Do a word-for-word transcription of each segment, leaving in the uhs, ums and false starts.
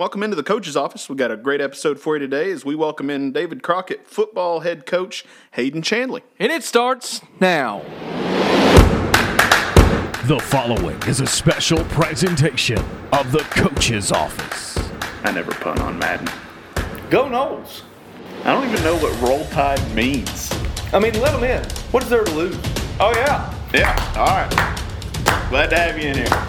Welcome into the Coaches Office. We've got a great episode for you today as we welcome in David Crockett football head coach Hayden Chandley. And it starts now. The following is a special presentation of the Coaches Office. I never pun on Madden. Go Noles. I don't even know what roll tide means. I mean, let them in. What is there to lose? Oh, yeah. Yeah. All right. Glad to have you in here.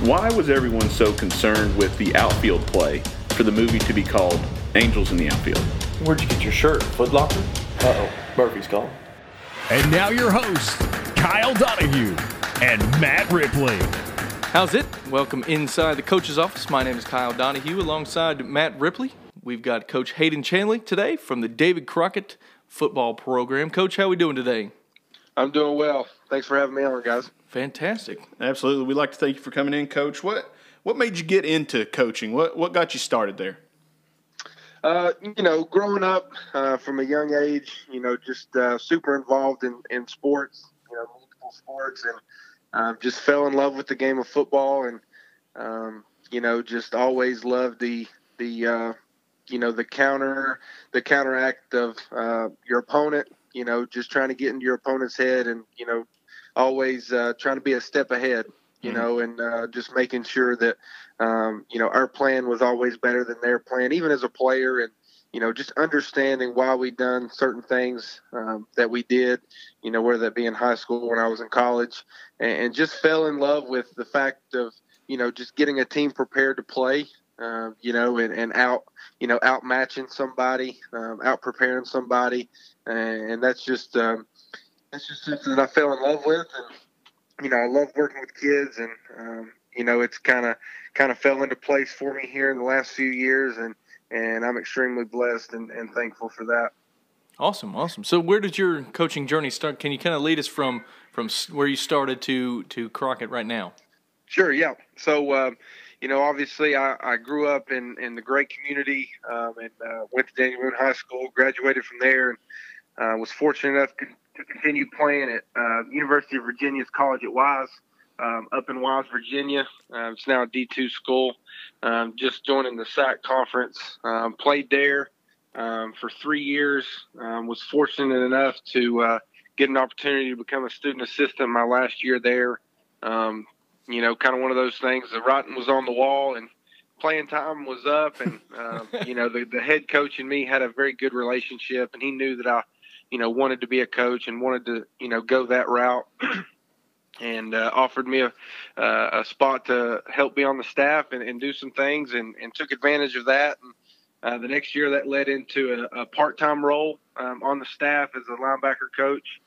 Why was everyone so concerned with the outfield play for the movie to be called Angels in the Outfield? Where'd you get your shirt? Foot Locker? Uh-oh. Murphy's calling. And now your hosts, Kyle Donahue and Matt Ripley. How's it? Welcome inside the Coach's Office. My name is Kyle Donahue alongside Matt Ripley. We've got Coach Hayden Chandley today from the David Crockett football program. Coach, how are we doing today? I'm doing well. Thanks for having me on, guys. Fantastic. Absolutely. We'd like to thank you for coming in, Coach. What what made you get into coaching? What what got you started there? Uh, you know, growing up uh, from a young age, you know, just uh, super involved in, in sports, you know, multiple sports, and um, just fell in love with the game of football, and, um, you know, just always loved the, the uh, you know, the counter, the counteract of uh, your opponent, you know, just trying to get into your opponent's head and, you know, always uh, trying to be a step ahead, you mm-hmm. know, and uh, just making sure that, um, you know, our plan was always better than their plan, even as a player, and, you know, just understanding why we done certain things um, that we did, you know, whether that be in high school when I was in college, and, and just fell in love with the fact of, you know, just getting a team prepared to play, um, you know, and, and out, you know, out matching somebody, um, out preparing somebody. And, and that's just, um, It's just something that I fell in love with, and you know I love working with kids, and um, you know it's kind of kind of fell into place for me here in the last few years, and, and I'm extremely blessed and, and thankful for that. Awesome, awesome. So where did your coaching journey start? Can you kind of lead us from from where you started to to Crockett right now? Sure, yeah. So um, you know obviously I, I grew up in, in the great community, um, and uh, went to Daniel Boone High School, graduated from there, and uh, was fortunate enough to. to continue playing at uh, University of Virginia's College at Wise, um, up in Wise, Virginia. Uh, it's now a D two school. Um, just joining the S A C conference. Um, played there um, for three years. Um, was fortunate enough to uh, get an opportunity to become a student assistant my last year there. Um, you know, kind of one of those things. The writing was on the wall, and playing time was up. And, uh, you know, the, the head coach and me had a very good relationship, and he knew that I you know, wanted to be a coach and wanted to, you know, go that route, and uh, offered me a, uh, a spot to help be on the staff and, and do some things, and, and took advantage of that. And uh, the next year that led into a, a part-time role um, on the staff as a linebacker coach,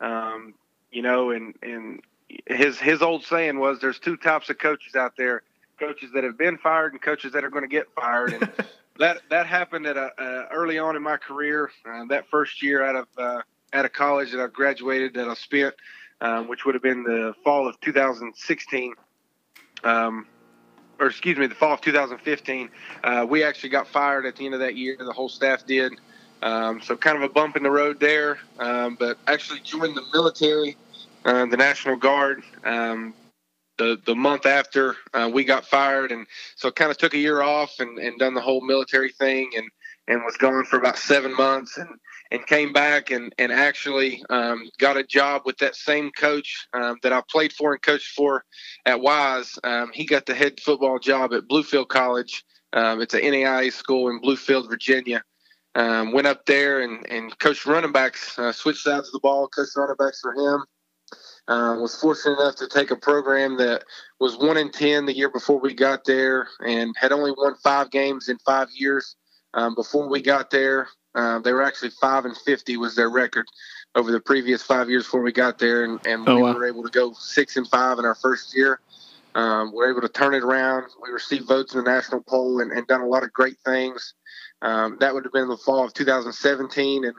um, you know, and, and his, his old saying was there's two types of coaches out there, coaches that have been fired and coaches that are going to get fired. And That that happened at a, uh, early on in my career. Uh, that first year out of uh, out of college that I graduated, that I spent, um, which would have been the fall of two thousand sixteen, um, or excuse me, the fall of two thousand fifteen. Uh, we actually got fired at the end of that year. The whole staff did. Um, so kind of a bump in the road there. Um, but actually joined the military, uh, the National Guard. Um, The, the month after uh, we got fired, and so kind of took a year off and, and done the whole military thing, and, and was gone for about seven months and, and came back and, and actually um, got a job with that same coach um, that I played for and coached for at Wise. Um, he got the head football job at Bluefield College. Um, it's a N A I A school in Bluefield, Virginia. Um, went up there and, and coached running backs, uh, switched sides of the ball, coached running backs for him. Uh, was fortunate enough to take a program that was one and ten the year before we got there, and had only won five games in five years um, before we got there. Uh, they were actually five and fifty was their record over the previous five years before we got there, and, and oh, we wow. were able to go six and five in our first year. Um, we were able to turn it around. We received votes in the national poll, and, and done a lot of great things. Um, that would have been the fall of two thousand seventeen, and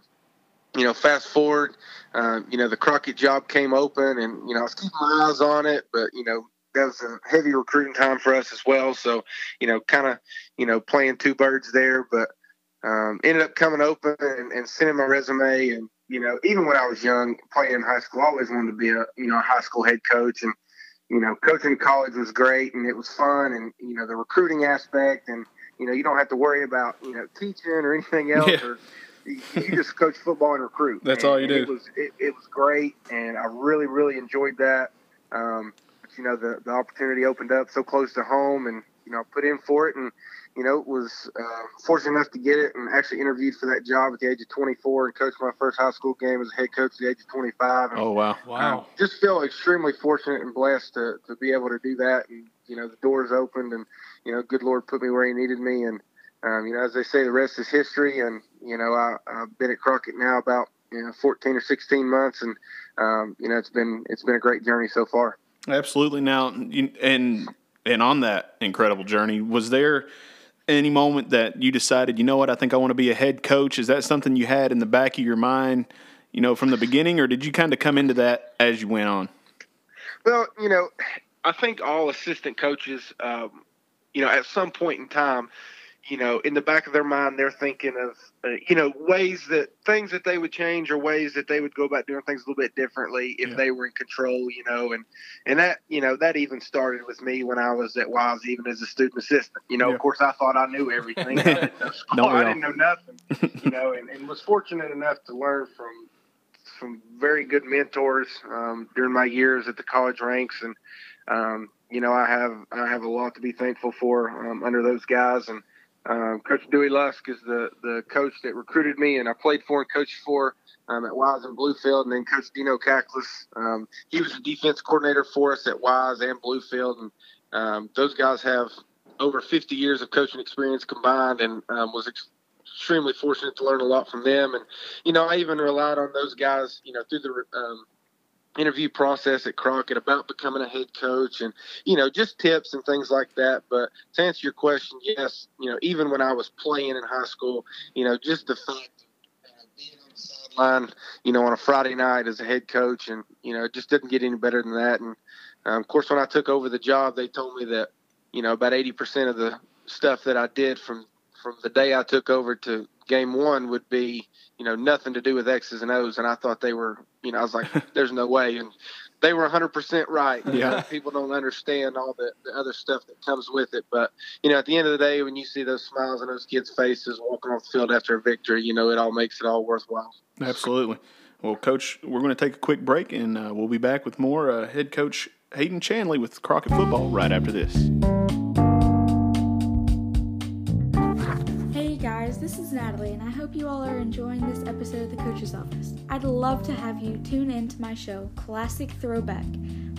you know, fast forward, um, you know, the Crockett job came open, and, you know, I was keeping my eyes on it, but, you know, that was a heavy recruiting time for us as well. So, you know, kind of, you know, playing two birds there, but um, ended up coming open and, and sending my resume. And, you know, even when I was young, playing in high school, I always wanted to be a, you know, a high school head coach. And, you know, coaching college was great, and it was fun, and, you know, the recruiting aspect, and, you know, you don't have to worry about, you know, teaching or anything else. Yeah. Or you, you just coach football and recruit. That's and, all you do. It was, it, it was great, and I really, really enjoyed that. Um, but, you know, the, the opportunity opened up so close to home, and, you know, put in for it, and, you know, was uh, fortunate enough to get it, and actually interviewed for that job at the age of twenty-four and coached my first high school game as a head coach at the age of twenty-five. And, oh, wow. Wow. Um, just feel extremely fortunate and blessed to, to be able to do that. And, you know, the doors opened, and, you know, good Lord put me where he needed me. And, um, you know, as they say, the rest is history. And, you know, I, I've been at Crockett now about, you know, fourteen or sixteen months. And, um, you know, it's been, it's been a great journey so far. Absolutely. Now, you, and, and on that incredible journey, was there any moment that you decided, you know what, I think I want to be a head coach? Is that something you had in the back of your mind, you know, from the beginning, or did you kind of come into that as you went on? Well, you know, I think all assistant coaches, um, you know, at some point in time, you know, in the back of their mind, they're thinking of, uh, you know, ways that things that they would change, or ways that they would go about doing things a little bit differently if yeah. they were in control, you know, and, and that, you know, that even started with me when I was at Wise, even as a student assistant, you know, yeah. of course I thought I knew everything. I didn't know school. I didn't know nothing, you know, and, and was fortunate enough to learn from, from very good mentors, um, during my years at the college ranks. And, um, you know, I have, I have a lot to be thankful for, um, under those guys. And, Um, Coach Dewey Lusk is the, the coach that recruited me, and I played for and coached for um, at Wise and Bluefield, and then Coach Dino Kaklis. Um, he was the defense coordinator for us at Wise and Bluefield, and um, those guys have over fifty years of coaching experience combined, and um, was ex- extremely fortunate to learn a lot from them. And, you know, I even relied on those guys, you know, through the um, interview process at Crockett about becoming a head coach, and, you know, just tips and things like that. But to answer your question, yes, you know, even when I was playing in high school, you know, just the fact of uh, being on the sideline, you know, on a Friday night as a head coach, and, you know, it just didn't get any better than that. And um, of course, when I took over the job, they told me that, you know, about eighty percent of the stuff that I did from, from the day I took over to game one would be, you know, nothing to do with X's and O's. And I thought they were, you know, I was like, there's no way. And they were one hundred percent right. You yeah. know, people don't understand all the, the other stuff that comes with it. But, you know, at the end of the day, when you see those smiles on those kids' faces walking off the field after a victory, you know, it all makes it all worthwhile. Absolutely. Well, Coach, we're going to take a quick break, and uh, we'll be back with more uh, head coach Hayden Chandley with Crockett Football right after this. This is Natalie, and I hope you all are enjoying this episode of The Coaches Office. I'd love to have you tune in to my show, Classic Throwback,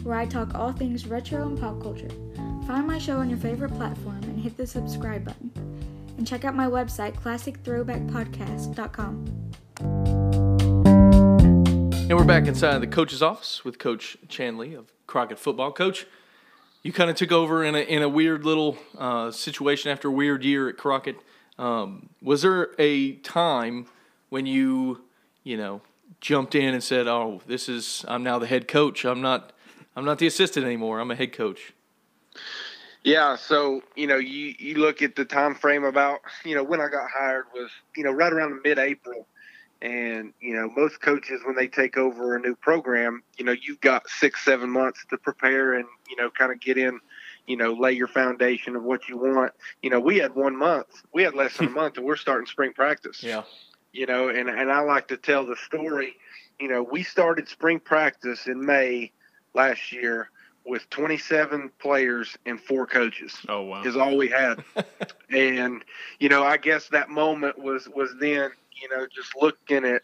where I talk all things retro and pop culture. Find my show on your favorite platform and hit the subscribe button. And check out my website, Classic Throwback Podcast dot com. And we're back inside The Coaches Office with Coach Chandley of Crockett Football. Coach, you kind of took over in a, in a weird little uh, situation after a weird year at Crockett. Um, was there a time when you, you know, jumped in and said, "Oh, this is I'm now the head coach. I'm not, I'm not the assistant anymore. I'm a head coach." Yeah. So, you know, you, you look at the time frame about, you know, when I got hired was, you know, right around mid-April, and, you know, most coaches when they take over a new program, you know, you've got six, seven months to prepare and, you know, kind of get in, you know, lay your foundation of what you want. You know, we had one month, we had less than a month, and we're starting spring practice. Yeah. You know, and, and I like to tell the story, you know, we started spring practice in May last year with twenty-seven players and four coaches. Oh, wow. Is all we had. And, you know, I guess that moment was, was then, you know, just looking at,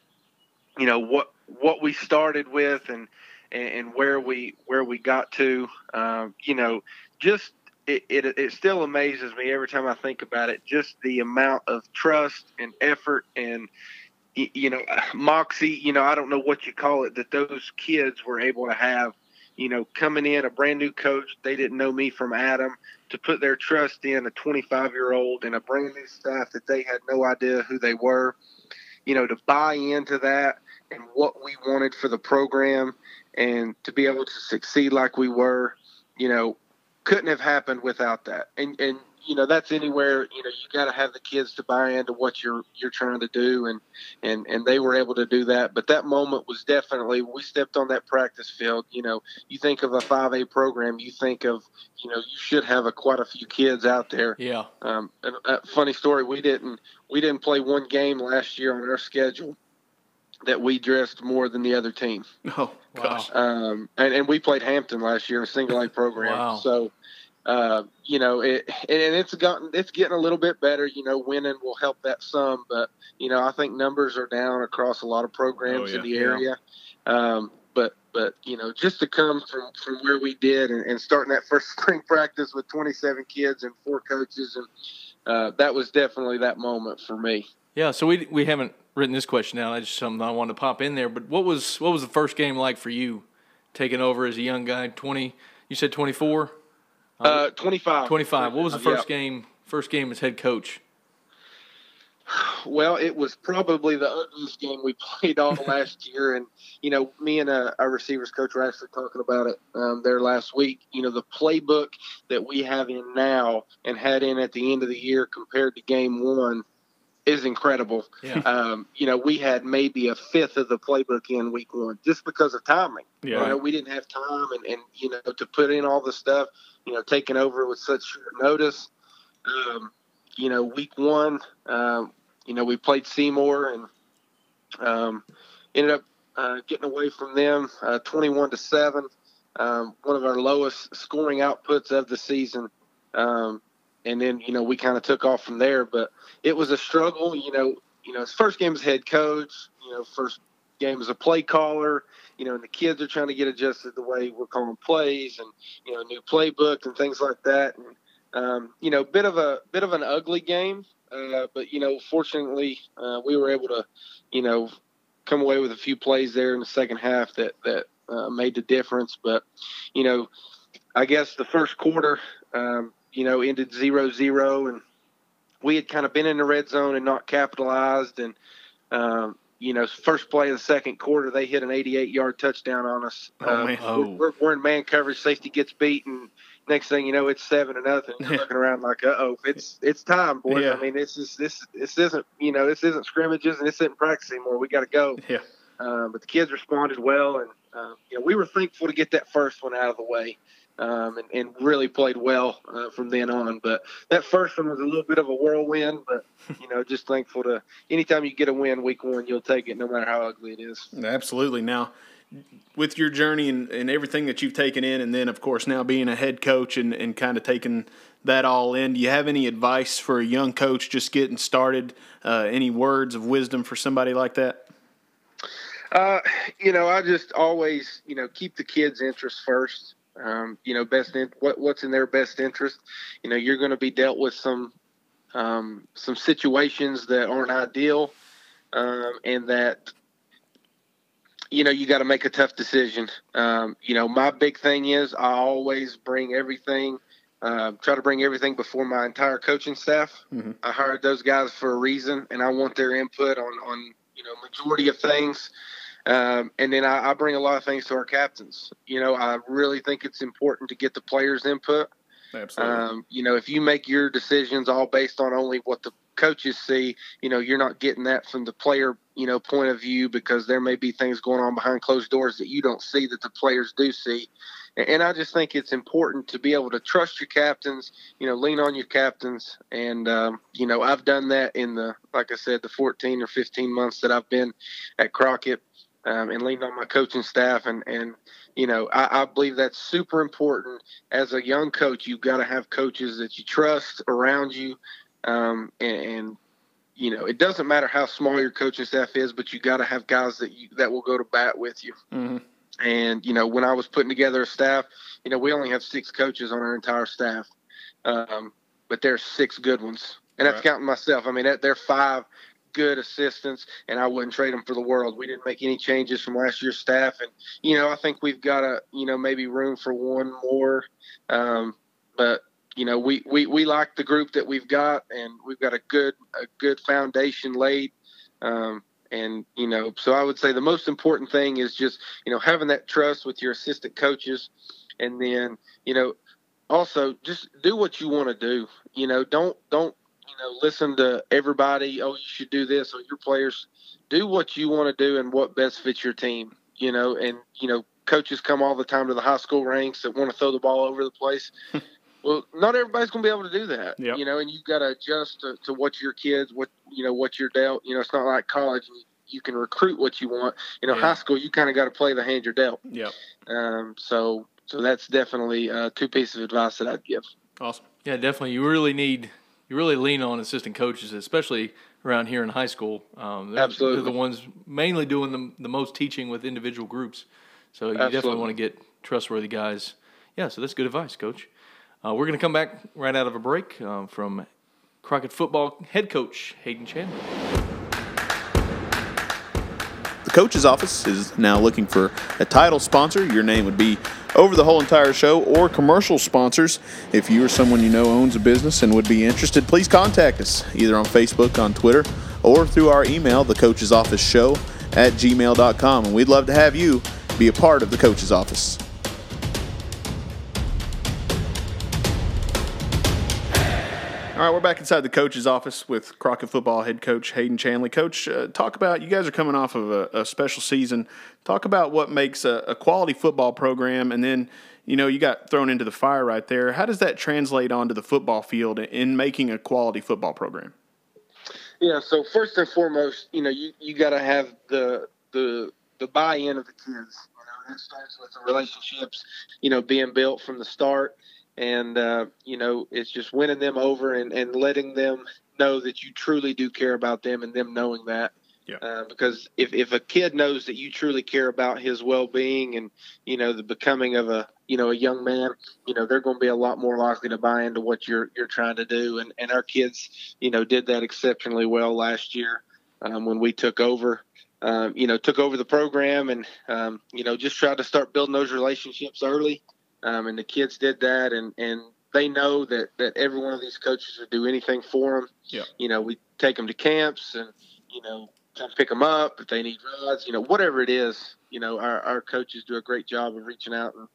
you know, what, what we started with and, and where we, where we got to, um, you know, just it, it it still amazes me every time I think about it, just the amount of trust and effort and, you know, moxie, you know, I don't know what you call it, that those kids were able to have, you know, coming in a brand new coach. They didn't know me from Adam, to put their trust in a twenty-five year old and a brand new staff that they had no idea who they were, you know, to buy into that and what we wanted for the program and to be able to succeed like we were, you know, couldn't have happened without that. And, and you know, that's anywhere, you know, you got to have the kids to buy into what you're, you're trying to do. And, and, and they were able to do that. But that moment was definitely, when we stepped on that practice field, you know, you think of a five A program, you think of, you know, you should have a, quite a few kids out there. Yeah. Um, a, a funny story. We didn't, we didn't play one game last year on our schedule that we dressed more than the other team. Oh, gosh. Um, and, and we played Hampton last year, a single A program. Wow. So, Uh, you know, it, and it's gotten, it's getting a little bit better, you know, winning will help that some, but, you know, I think numbers are down across a lot of programs oh, yeah, in the area. Yeah. Um, but, but, you know, just to come from, from where we did and, and starting that first spring practice with twenty-seven kids and four coaches. And, uh, that was definitely that moment for me. Yeah. So we, we haven't written this question down. I just, something I wanted to pop in there, but what was, what was the first game like for you taking over as a young guy? twenty, you said twenty-four? Uh, twenty-five. Twenty-five. What was the first yeah. game? First game as head coach. Well, it was probably the ugliest game we played all last year, and you know, me and uh, our receivers coach were actually talking about it um, there last week. You know, the playbook that we have in now and had in at the end of the year compared to game one is incredible. Yeah. Um, you know, we had maybe a fifth of the playbook in week one just because of timing. Yeah. You know, we didn't have time and, and, you know, to put in all the stuff, you know, taking over with such short notice. Um, you know, week one, um, you know, we played Seymour and um, ended up uh, getting away from them uh, twenty-one to seven, um, one of our lowest scoring outputs of the season. Um, And then, you know, we kind of took off from there, but it was a struggle, you know, you know, his first game as head coach, you know, first game as a play caller, you know, and the kids are trying to get adjusted the way we're calling plays and, you know, new playbook and things like that. And, um, you know, bit of a bit of an ugly game. Uh, but, you know, fortunately, uh, we were able to, you know, come away with a few plays there in the second half that, that uh, made the difference. But, you know, I guess the first quarter, um, you know, ended zero zero, and we had kind of been in the red zone and not capitalized. And, um, you know, first play of the second quarter, they hit an eighty-eight yard touchdown on us. Oh, um, oh. We're, we're in man coverage. Safety gets beaten. Next thing you know, it's seven to nothing. You're looking around like, uh oh, it's it's time, boys. Yeah. I mean, this is this this isn't you know this isn't scrimmages and this isn't practice anymore. We got to go. Yeah. Uh, but the kids responded well, and uh, you know, we were thankful to get that first one out of the way. Um, and, and really played well uh, from then on. But that first one was a little bit of a whirlwind, but, you know, just thankful to – anytime you get a win week one, you'll take it no matter how ugly it is. Absolutely. Now, with your journey and, and everything that you've taken in, and then, of course, now being a head coach and, and kind of taking that all in, do you have any advice for a young coach just getting started, uh, any words of wisdom for somebody like that? Uh, you know, I just always, you know, keep the kids' interest first. Um, you know, best in, what what's in their best interest. You know, you're going to be dealt with some um, some situations that aren't ideal, um, and that you know you got to make a tough decision. Um, you know, my big thing is I always bring everything, uh, try to bring everything before my entire coaching staff. Mm-hmm. I hired those guys for a reason, and I want their input on on you know majority of things. Um, and then I, I bring a lot of things to our captains. You know, I really think it's important to get the players' input. Absolutely. Um, you know, if you make your decisions all based on only what the coaches see, you know, you're not getting that from the player, you know, point of view, because there may be things going on behind closed doors that you don't see that the players do see. And, and I just think it's important to be able to trust your captains, you know, lean on your captains. And, um, you know, I've done that in the, like I said, the fourteen or fifteen months that I've been at Crockett. Um, and leaned on my coaching staff. And, and you know, I, I believe that's super important. As a young coach, you've got to have coaches that you trust around you. Um, and, and, you know, it doesn't matter how small your coaching staff is, but you got to have guys that you, that will go to bat with you. Mm-hmm. And, you know, when I was putting together a staff, you know, we only have six coaches on our entire staff. Um, but there's six good ones. And All that's right. counting myself. I mean, that, there are five good assistants, and I wouldn't trade them for the world. We didn't make any changes from last year's staff, and you know I think we've got a you know maybe room for one more, um, but you know we, we we like the group that we've got, and we've got a good a good foundation laid, um, and you know so I would say the most important thing is just you know having that trust with your assistant coaches, and then you know also just do what you want to do. You know, don't, don't, you know, listen to everybody. Oh, you should do this, or your players. Do what you want to do and what best fits your team, you know, and, you know, coaches come all the time to the high school ranks that want to throw the ball over the place. Well, not everybody's going to be able to do that, yep. you know, and you've got to adjust to, to what your kids, what, you know, what you're dealt. You know, it's not like college. You, you can recruit what you want. You know, yeah. high school, you kind of got to play the hand you're dealt. Yeah. Um, so, so that's definitely uh, two pieces of advice that I'd give. Awesome. Yeah, definitely. You really need, you really lean on assistant coaches, especially around here in high school. Um, they're, Absolutely. They're the ones mainly doing the, the most teaching with individual groups. So you Absolutely. Definitely want to get trustworthy guys. Yeah, so that's good advice, Coach. Uh, we're going to come back right out of a break um, from Crockett football head coach Hayden Chandler. The Coach's Office is now looking for a title sponsor. Your name would be over the whole entire show, or commercial sponsors. If you or someone you know owns a business and would be interested, please contact us either on Facebook, on Twitter, or through our email, the coaches office show at gmail dot com. And we'd love to have you be a part of the Coach's Office. All right, we're back inside the Coach's Office with Crockett football head coach Hayden Chandley. Coach, uh, talk about, you guys are coming off of a, a special season. Talk about what makes a, a quality football program, and then, you know, you got thrown into the fire right there. How does that translate onto the football field in making a quality football program? Yeah, so first and foremost, you know, you, you got to have the the the buy-in of the kids. You know, that starts with the relationships, you know, being built from the start. And, uh, you know, it's just winning them over and, and letting them know that you truly do care about them, and them knowing that. Yeah. Uh, because if, if a kid knows that you truly care about his well-being and, you know, the becoming of a, you know, a young man, you know, they're going to be a lot more likely to buy into what you're you're trying to do. And, and our kids, you know, did that exceptionally well last year um, when we took over. Um, you know, took over the program and, um, you know, just tried to start building those relationships early. Um, and the kids did that, and, and they know that, that every one of these coaches would do anything for them. Yeah. You know, we take them to camps and, you know, try to pick them up if they need rides, you know, whatever it is. You know, our, our coaches do a great job of reaching out, and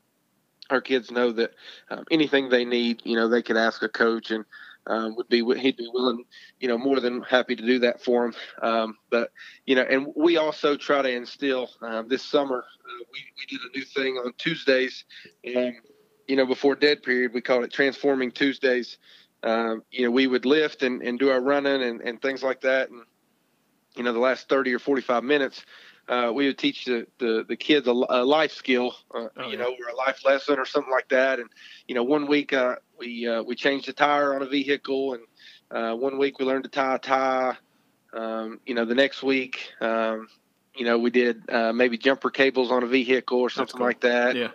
our kids know that um, anything they need, you know, they could ask a coach, and um, would be he'd be willing, you know, more than happy to do that for them. Um, but, you know, and we also try to instill um, this summer. Uh, we, we did a new thing on Tuesdays, and, you know, before dead period, we called it Transforming Tuesdays. Um, you know, we would lift and, and do our running and, and things like that. And, you know, the last thirty or forty-five minutes, uh, we would teach the, the, the kids a, a life skill, uh, oh, you yeah. know, or a life lesson or something like that. And, you know, one week uh, we uh, we changed a tire on a vehicle, and uh, one week we learned to tie a tie. Um, you know, the next week, um, you know, we did uh, maybe jumper cables on a vehicle or something cool. like that. Yeah.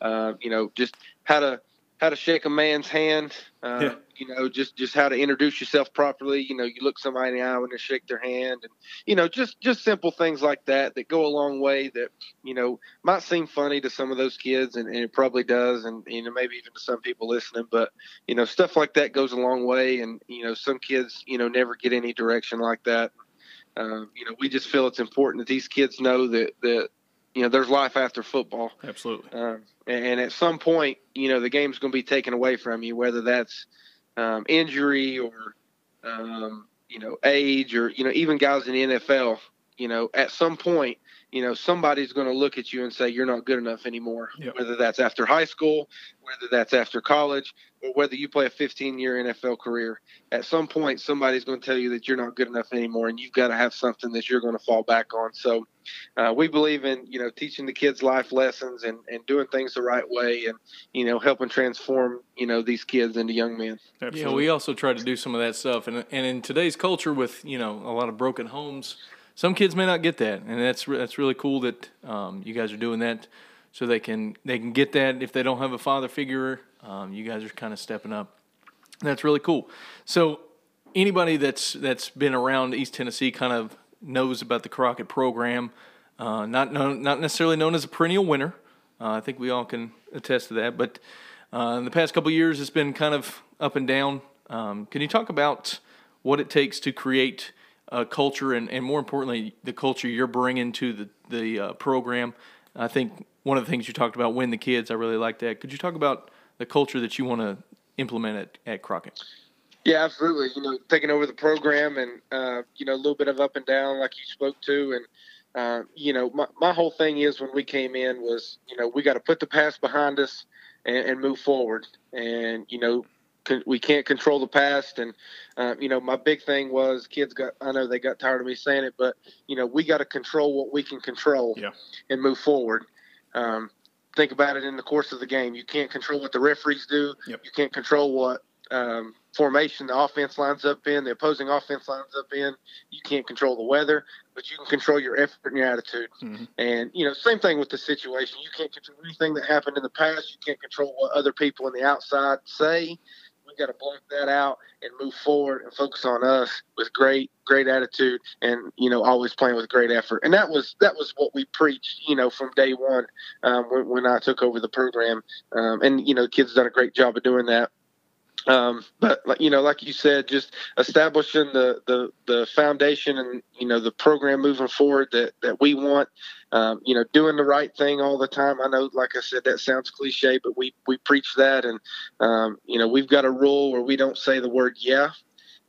Uh, you know, just how to how to shake a man's hand. Uh, yeah. You know, just, just how to introduce yourself properly. You know, you look somebody in the eye when they shake their hand, and, you know, just, just simple things like that that go a long way that, you know, might seem funny to some of those kids, and, and it probably does, and, you know, maybe even to some people listening, but, you know, stuff like that goes a long way. And, you know, some kids, you know, never get any direction like that. Um, you know, we just feel it's important that these kids know that, that, you know, there's life after football. Absolutely. Um, and, and at some point, you know, the game's going to be taken away from you, whether that's, Um, injury or, um, you know, age, or, you know, even guys in the N F L, you know, at some point, you know, somebody's going to look at you and say, you're not good enough anymore, yep. whether that's after high school, whether that's after college, or whether you play a fifteen year N F L career. At some point, somebody's going to tell you that you're not good enough anymore, and you've got to have something that you're going to fall back on. So uh, we believe in, you know, teaching the kids life lessons and, and doing things the right way, and, you know, helping transform, you know, these kids into young men. Absolutely. Yeah, we also try to do some of that stuff. And, and in today's culture with, you know, a lot of broken homes, some kids may not get that, and that's that's really cool that um, you guys are doing that, so they can they can get that if they don't have a father figure. Um, you guys are kind of stepping up. That's really cool. So anybody that's that's been around East Tennessee kind of knows about the Crockett program. Uh, not known, not necessarily known as a perennial winner. Uh, I think we all can attest to that. But uh, in the past couple of years, it's been kind of up and down. Um, can you talk about what it takes to create Uh, culture and, and more importantly, the culture you're bringing to the, the uh, program? I think one of the things you talked about, win the kids, I really like that. Could you talk about the culture that you want to implement at, at Crockett? Yeah, absolutely. You know, taking over the program and, uh, you know, a little bit of up and down like you spoke to. And, uh, you know, my, my whole thing is when we came in was, you know, we got to put the past behind us and, and move forward. And, you know, we can't control the past. And, uh, you know, my big thing was kids got, I know they got tired of me saying it, but, you know, we got to control what we can control yeah. and move forward. Um, think about it in the course of the game. You can't control what the referees do. Yep. You can't control what um, formation the offense lines up in, the opposing offense lines up in. You can't control the weather, but you can control your effort and your attitude. Mm-hmm. And, you know, same thing with the situation. You can't control anything that happened in the past. You can't control what other people on the outside say. We got to block that out and move forward and focus on us with great, great attitude and, you know, always playing with great effort. And that was that was what we preached, you know, from day one um, when, when I took over the program. Um, and, you know, kids done a great job of doing that. Um, but, you know, like you said, just establishing the, the, the foundation and, you know, the program moving forward that, that we want, um, you know, doing the right thing all the time. I know, like I said, that sounds cliche, but we, we preach that. And, um, you know, we've got a rule where we don't say the word, yeah.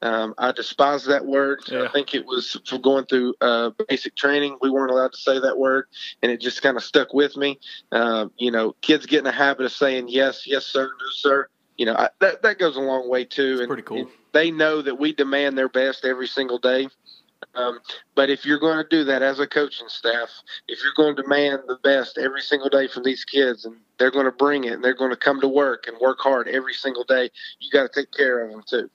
Um, I despise that word. Yeah. I think it was from going through uh, basic training. We weren't allowed to say that word, and it just kind of stuck with me. Um, you know, kids get in a habit of saying yes, yes, sir, no, sir. You know, I, that, that goes a long way, too. It's and, pretty cool. And they know that we demand their best every single day. Um, but if you're going to do that as a coaching staff, if you're going to demand the best every single day from these kids, and they're going to bring it, and they're going to come to work and work hard every single day, you got to take care of them, too.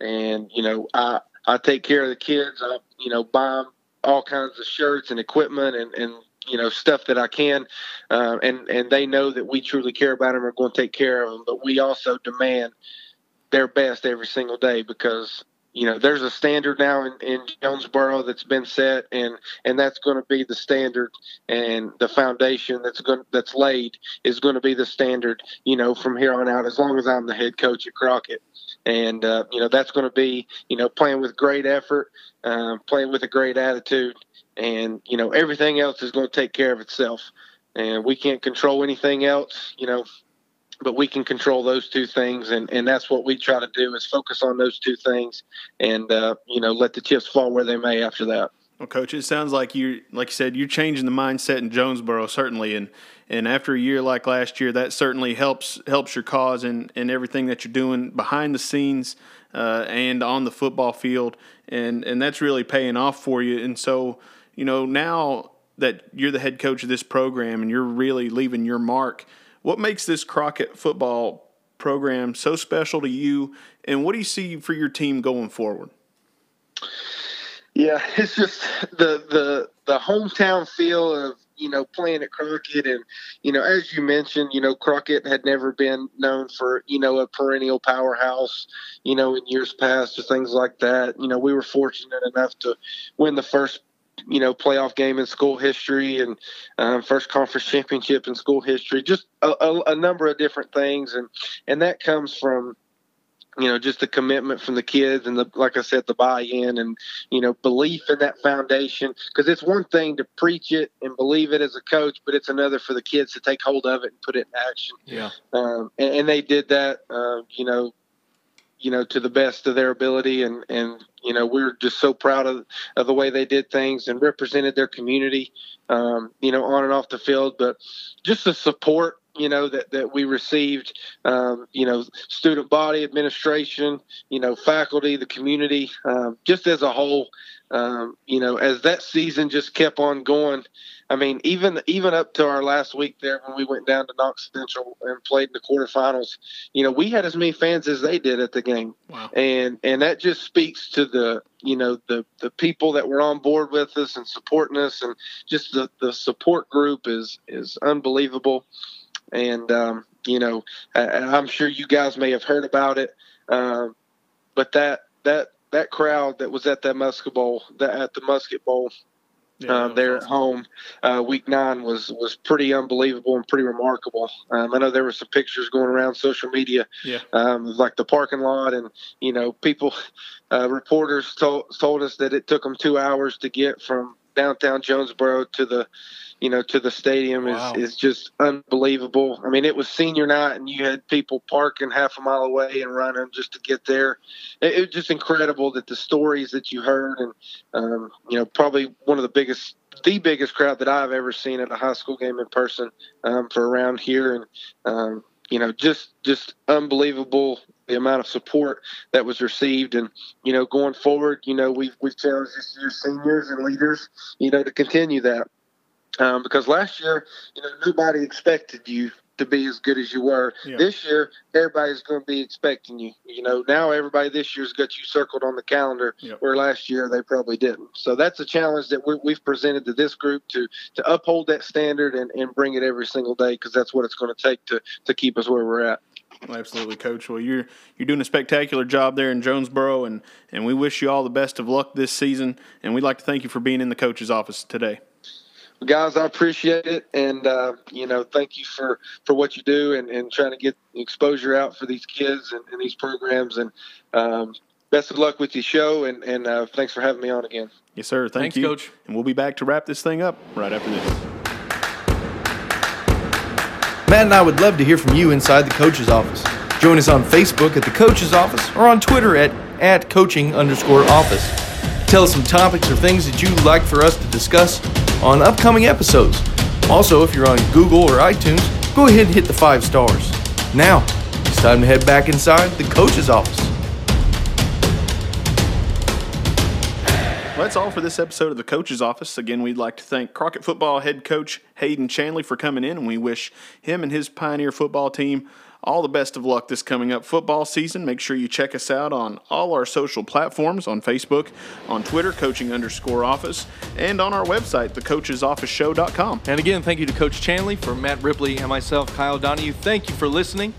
And, you know, I, I take care of the kids. I, you know, buy them all kinds of shirts and equipment and, and you know, stuff that I can, uh, and, and they know that we truly care about them and are going to take care of them. But we also demand their best every single day because, you know, there's a standard now in, in Jonesborough that's been set, and, and that's going to be the standard, and the foundation that's going that's laid is going to be the standard, you know, from here on out, as long as I'm the head coach at Crockett. And, uh, you know, that's going to be, you know, playing with great effort, uh, playing with a great attitude. And, you know, everything else is going to take care of itself. And we can't control anything else, you know, but we can control those two things. And, and that's what we try to do is focus on those two things and, uh, you know, let the chips fall where they may after that. Well, Coach, it sounds like you, like you said, you're changing the mindset in Jonesborough, certainly. And, and after a year like last year, that certainly helps helps your cause and, and everything that you're doing behind the scenes uh, and on the football field. And, and that's really paying off for you. And so, you know, now that you're the head coach of this program and you're really leaving your mark, what makes this Crockett football program so special to you, and what do you see for your team going forward? Yeah, it's just the the the hometown feel of, you know, playing at Crockett. And, you know, as you mentioned, you know, Crockett had never been known for, you know, a perennial powerhouse, you know, in years past or things like that. You know, we were fortunate enough to win the first, you know, playoff game in school history and um, first conference championship in school history, just a, a, a number of different things. And, and that comes from, you know, just the commitment from the kids and the, like I said, the buy-in and, you know, belief in that foundation. Cause it's one thing to preach it and believe it as a coach, but it's another for the kids to take hold of it and put it in action. Yeah. Um, and, and they did that, uh, you know, you know, to the best of their ability. And, and, you know, we were just so proud of, of the way they did things and represented their community, um, you know, on and off the field. But just the support, you know, that, that we received, um, you know, student body, administration, you know, faculty, the community, um, just as a whole, um, you know, as that season just kept on going. I mean, even even up to our last week there when we went down to Knox Central and played in the quarterfinals, you know, we had as many fans as they did at the game. Wow. And and that just speaks to the, you know, the, the people that were on board with us and supporting us, and just the, the support group is, is unbelievable. And, um, you know, I, I'm sure you guys may have heard about it, um, but that that that crowd that was at that Musket Bowl, that, at the Musket Bowl, Yeah, uh, there awesome. At home, uh, week nine was, was pretty unbelievable and pretty remarkable. Um, I know there were some pictures going around social media, yeah. um, like the parking lot, and, you know, people, uh, reporters told, told us that it took them two hours to get from, downtown Jonesboro to the, you know, to the stadium is, wow. is just unbelievable. I mean, it was senior night and you had people parking half a mile away and running just to get there. It, it was just incredible that the stories that you heard, and, um, you know, probably one of the biggest, the biggest crowd that I've ever seen at a high school game in person, um, for around here. And, um, you know, just, just unbelievable the amount of support that was received. And, you know, going forward, you know, we've, we've challenged this year's seniors and leaders, you know, to continue that. Um, because last year, you know, nobody expected you to be as good as you were. Yeah. This year, everybody's going to be expecting you. You know, now everybody this year's got you circled on the calendar, yeah. where last year they probably didn't. So that's a challenge that we're, we've presented to this group to to uphold that standard and, and bring it every single day, because that's what it's going to take to to keep us where we're at. Well, absolutely, Coach. Well, you're you're doing a spectacular job there in Jonesboro, and, and we wish you all the best of luck this season. And we'd like to thank you for being in the coach's office today. Guys, I appreciate it, and, uh, you know, thank you for, for what you do and, and trying to get exposure out for these kids and, and these programs. And um, best of luck with your show, and, and uh, thanks for having me on again. Yes, sir. Thank Thanks, you. Coach. And we'll be back to wrap this thing up right after this. Matt and I would love to hear from you inside the coach's office. Join us on Facebook at the coach's office or on Twitter at, at coaching underscore office. Tell us some topics or things that you'd like for us to discuss on upcoming episodes. Also, if you're on Google or iTunes, go ahead and hit the five stars. Now, it's time to head back inside the coach's office. Well, that's all for this episode of the Coach's Office. Again, we'd like to thank Crockett football head coach Hayden Chandley for coming in, and we wish him and his Pioneer football team all the best of luck this coming up football season. Make sure you check us out on all our social platforms, on Facebook, on Twitter, coaching underscore office, and on our website, the coaches office show dot com. And again, thank you to Coach Chandley. For Matt Ripley and myself, Kyle Donahue, thank you for listening.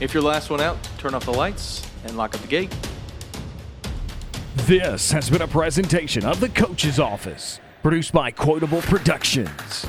If you're the last one out, turn off the lights and lock up the gate. This has been a presentation of the Coach's Office, produced by Quotable Productions.